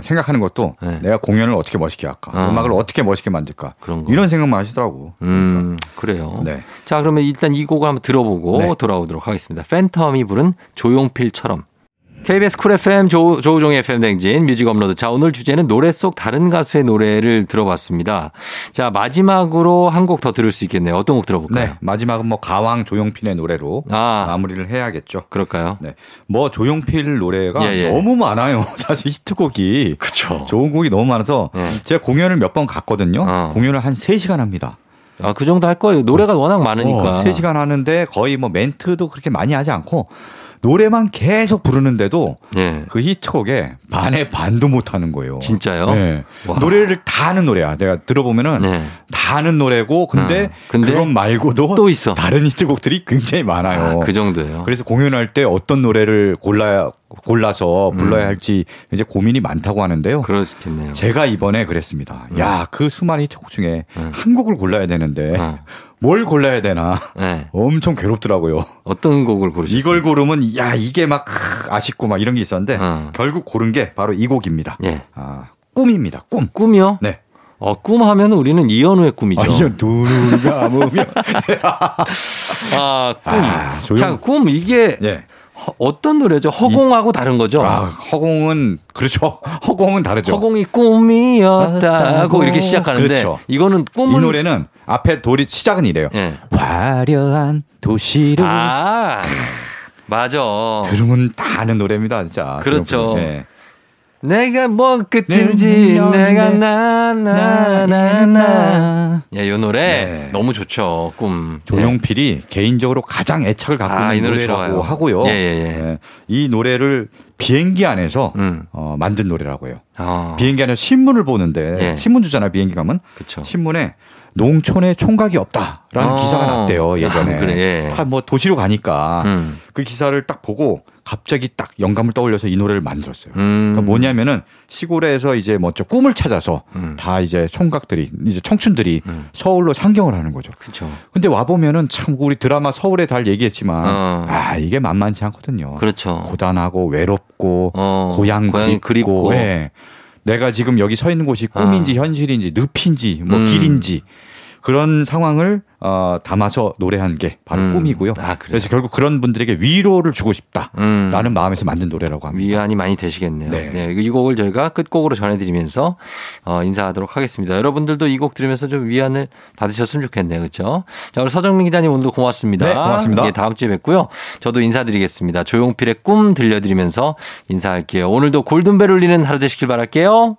생각하는 것도 내가 공연을 어떻게 멋있게 할까, 음악을 어떻게 멋있게 만들까 그런 거. 이런 생각만 하시더라고. 그래요. 네. 자 그러면 일단 이 곡을 한번 들어보고 네. 돌아오도록 하겠습니다. 팬텀이 부른 조용필처럼. KBS 쿨 FM 조우종의 FM 댕진 뮤직 업로드. 자 오늘 주제는 노래 속 다른 가수의 노래를 들어봤습니다. 자 마지막으로 한 곡 더 들을 수 있겠네요. 어떤 곡 들어볼까요? 네, 마지막은 뭐 가왕 조용필의 노래로 마무리를 해야겠죠. 그럴까요? 네, 뭐 조용필 노래가 너무 많아요. 사실 히트곡이 그렇죠. 좋은 곡이 너무 많아서 제가 공연을 몇 번 갔거든요. 공연을 한 3시간 합니다. 아, 그 정도 할 거예요. 노래가 워낙 많으니까. 3시간 하는데 거의 뭐 멘트도 그렇게 많이 하지 않고. 노래만 계속 부르는데도 네. 그 히트곡에 반의 반도 못하는 거예요. 진짜요? 네. 노래를 다 아는 노래야. 내가 들어보면은 다 아는 노래고 근데 그런 말고도 또 있어. 다른 히트곡들이 굉장히 많아요. 아, 그 정도예요. 그래서 공연할 때 어떤 노래를 골라서 불러야 할지 이제 고민이 많다고 하는데요. 그렇겠네요. 제가 이번에 그랬습니다. 야, 그 수많은 히트곡 중에 한 곡을 골라야 되는데. 뭘 골라야 되나 엄청 괴롭더라고요. 어떤 곡을 고르셨어요? 이걸 고르면 야 이게 막 아쉽고 막 이런 게 있었는데 결국 고른 게 바로 이 곡입니다. 예. 아, 꿈입니다. 꿈이요? 네. 꿈 하면 우리는 이현우의 꿈이죠. 아, 이현 눈을 감으면 아, 꿈. 자, 꿈 이게 예. 어떤 노래죠? 허공하고 다른 거죠? 아, 허공은 그렇죠. 허공은 다르죠. 허공이 꿈이었다고 이렇게 시작하는데 그렇죠. 이거는 꿈은 이 노래는 앞에 돌이 시작은 이래요. 네. 화려한 도시를 맞아. 들으면 다 아는 노래입니다, 진짜. 그렇죠. 네. 내가 뭐그쯤지 내가 나나나나 야, 요 노래 네. 너무 좋죠. 꿈. 조용필이 개인적으로 가장 애착을 갖고 있는 노래라고 좋아요. 하고요. 네. 이 노래를 비행기 안에서 만든 노래라고 해요. 비행기 안에서 신문을 보는데 신문 주잖아요. 비행기 가면. 그쵸. 신문에 농촌에 총각이 없다라는 기사가 났대요. 예전에. 그래. 다 뭐 도시로 가니까 그 기사를 딱 보고 갑자기 딱 영감을 떠올려서 이 노래를 만들었어요. 그러니까 뭐냐면은 시골에서 이제 먼저 꿈을 찾아서 다 이제 총각들이 이제 청춘들이 서울로 상경을 하는 거죠. 그렇죠. 근데 와 보면은 참 우리 드라마 서울의 달 얘기했지만 아 이게 만만치 않거든요. 그렇죠. 고단하고 외롭고 고향 그립고. 네. 내가 지금 여기 서 있는 곳이 꿈인지 현실인지 늪인지 뭐 길인지 그런 상황을 담아서 노래한 게 바로 꿈이고요. 아, 그래서 결국 그런 분들에게 위로를 주고 싶다라는 마음에서 만든 노래라고 합니다. 위안이 많이 되시겠네요. 네. 네, 이 곡을 저희가 끝곡으로 전해드리면서 인사하도록 하겠습니다. 여러분들도 이 곡 들으면서 좀 위안을 받으셨으면 좋겠네요. 그렇죠? 자, 오늘 서정민 기자님 오늘도 고맙습니다. 네, 고맙습니다. 예, 다음 주에 뵙고요. 저도 인사드리겠습니다. 조용필의 꿈 들려드리면서 인사할게요. 오늘도 골든벨 울리는 하루 되시길 바랄게요.